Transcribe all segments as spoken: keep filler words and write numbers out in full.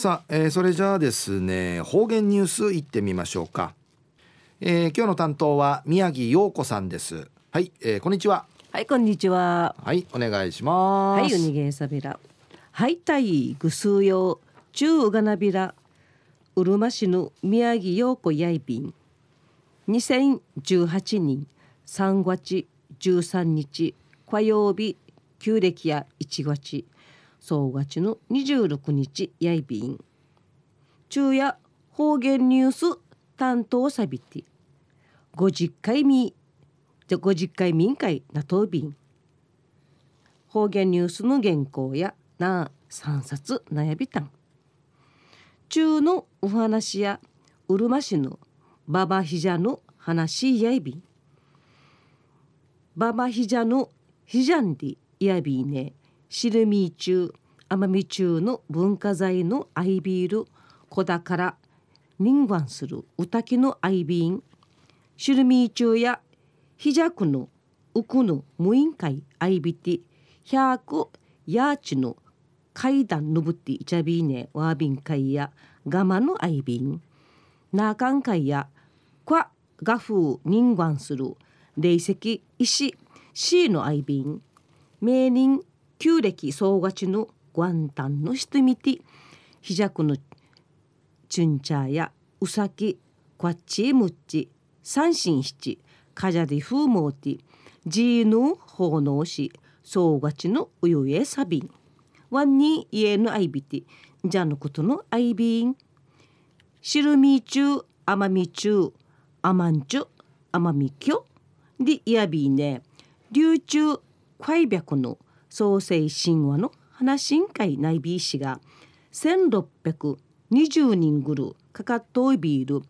さあ、えー、それじゃあですね、方言ニュースいってみましょうか。えー、今日の担当は宮城陽子さんです。はい、えー、こんにちは。はい、こんにちは。はい、お願いします。はい、うにげんさびらはいたいぐすうようちゅうがなびらうるま市の宮城陽子やいびんにせんじゅうはちねんさんがつじゅうさんにち火曜日旧暦やいちがつ総がちのにじゅうろくにちやいびん昼夜方言ニュース担当さびてごじゅっかいみごじゅっかい民会なとびん方言ニュースの原稿やなさんさつなやびたん中のお話やうるま市のババヒジャの話やいびんババヒジャのヒジャンディやびねシルミー中奄美中の文化財のアイビールこだからニンガンするうたきのアイビーンシルミー中やヒジャクのウクの無委員会アイビティヒャークヤーチの階段のぶっていちゃびねワービン会やガマのアイビンナーカン会やクワガフーニンガンする霊石石 C のアイビン名人旧暦総勝ちのワンタンのしとみてヒジャクのチュンチャーやウサキクワッチムッチ三神七カジャディフーモーティジーヌ奉納し総勝ちのウユエサビンワンニイエヌアイビティジャヌクトのアイビンシルミーチューアマミチューアマンチューアマミキョでイヤビーネ琉球クワイビャクの創世神話の話んかいないびいしがせんろっぴゃくにじゅうにんぐるかかっといびいる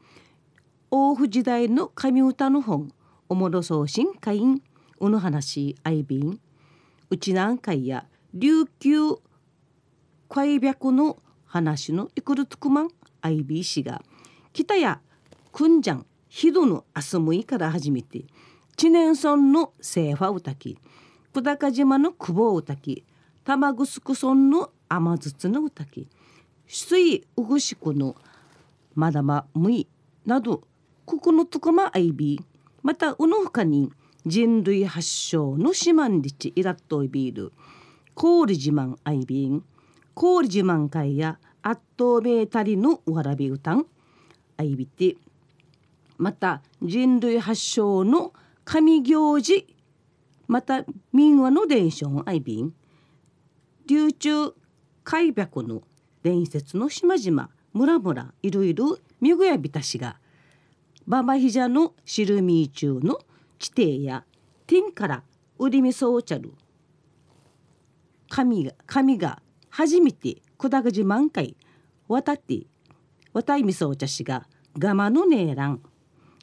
大府時代の神歌の本おもろそうしんかいんうの話あいびんうちなんかいや琉球クワイビャクの話のいくるつくまんあいびいしが北やくんじゃんひどのあすむいから始めて知念村のセーファウタキ小高島の久保うたき、玉城村の天筒のうたき、水うぐしこのまだまむいなど、ここのとこまあいび、またうのほかに人類発祥の島んりちいらっといびる、氷自慢あいびん、氷自慢会やあっとめたりのわらびうたん、あいびて、また人類発祥の神行事、また民話の伝承アイビン琉球海白の伝説の島々村々いろいろみぐやびたしがババヒジャのシルミー中の地底や天からウリミソーチャル神が神が初めて小高島満開渡って渡いみそうちゃしがガマのねえらん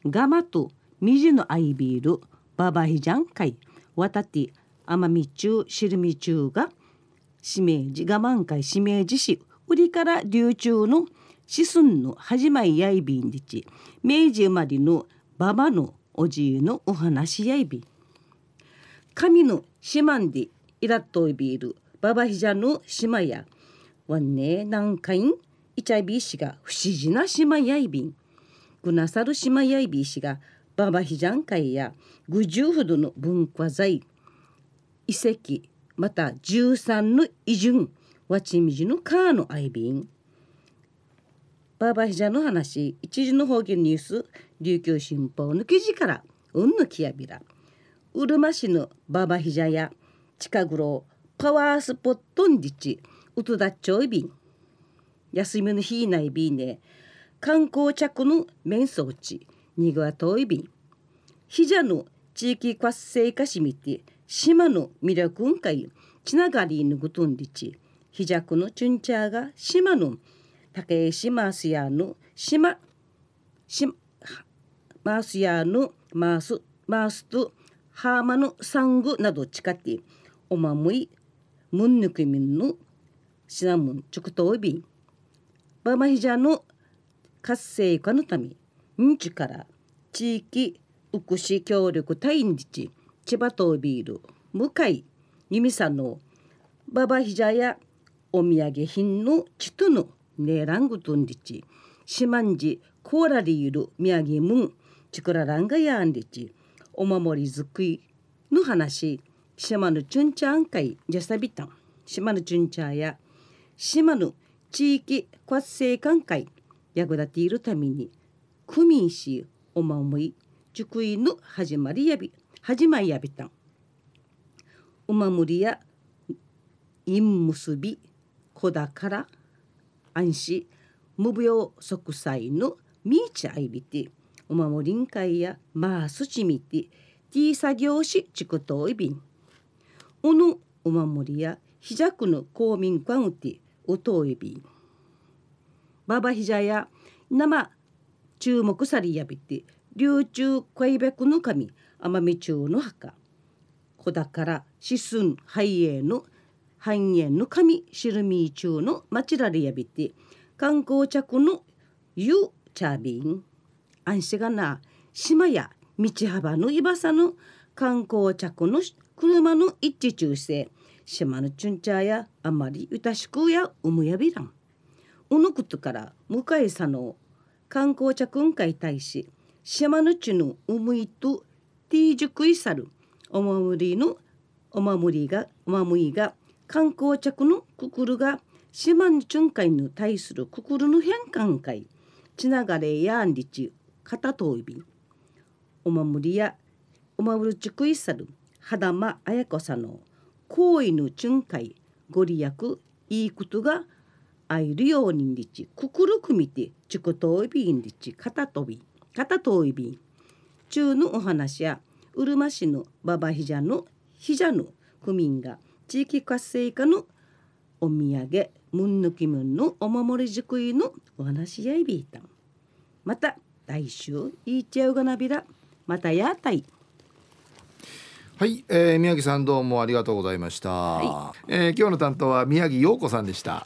ガマとみじのアイビールババヒジャン会わたって奄美中シルミ中がしめじが満開しめじし売りから琉球の子孫の始まりやいびんでち明治生まれのばばのおじいのお話やいびん神の島んでいらっといびるばばひじゃの島やわんねなんかいんいちゃいびいしが不思議な島やいびんぐなさる島やいびいしがババヒジャン会やぐじゅうほどの文化財遺跡またじゅうさんの偉人わちみじのカーのアイビンババヒジャの話一時の方言ニュース琉球新報の記事からうんぬきやびらうるま市のババヒジャや近頃パワースポットんでちうとだっちょいびん休みの日ないびんね観光着の面相地にぐわといびんひじゃの地域活性化しみて島の魅力んかいちながりぬぐとんりちひじゃくのチュンチャーが島のたけしマースヤーの島しマースヤーのマースマースとハーマのサングなどちかっておまむいむんぬくみんのシナモンちょくといびんバマヒジャの活性化のためんちから地域福祉協力隊員ち千葉とビール向井由美さんのババヒジャやお土産品のちとのねらんぐとんりちしまんじこうらりゆるみやぎむんちくららんがやんりちお守りづくいの話島のちゅんちゃんかいじゃさびたん島のちゅんちゃんや島の地域活性化会役立ているために区民しお守り塾いの始まりやび始まりやびたんお守りや陰結び子だから安心無病息災のみーちゃいびてお守りん会やまあすちみてティー作業しちくといびんおのお守りやひじゃくの公民館うておといびんばばひじゃや生注目さりやびて琉中海べくの神奄美中の墓子だから子孫繁栄の繁栄の神シルミー中の町られやびて観光着のゆうちゃびん安心がな島や道幅のいばさの観光着の車の一致中世島のちゅんちゃやあまりうたしくやうむやびらんうぬくとから向かいさの観光着んかい対し島のちゅのうむいとていじくいさるお守りのお守りがお守りが観光着のくくるが島のちゅんかいに対するくくるの変換かいちながれやんりちかたといびお守りやお守りちくいさるはだまあやこさの行為のちゅんかいご利益いいことがあいるようにんりちくくるくみてちくといびんりちかたとびかたといびん中のお話やうるま市のばばひじゃのひじゃの区民が地域活性化のお土産むんぬきむんのお守りじくいのお話やいびいたんまた来週いいちゃうがなびらまたやたいはい、えー、宮城さんどうもありがとうございました、はいえー、今日の担当は宮城陽子さんでした。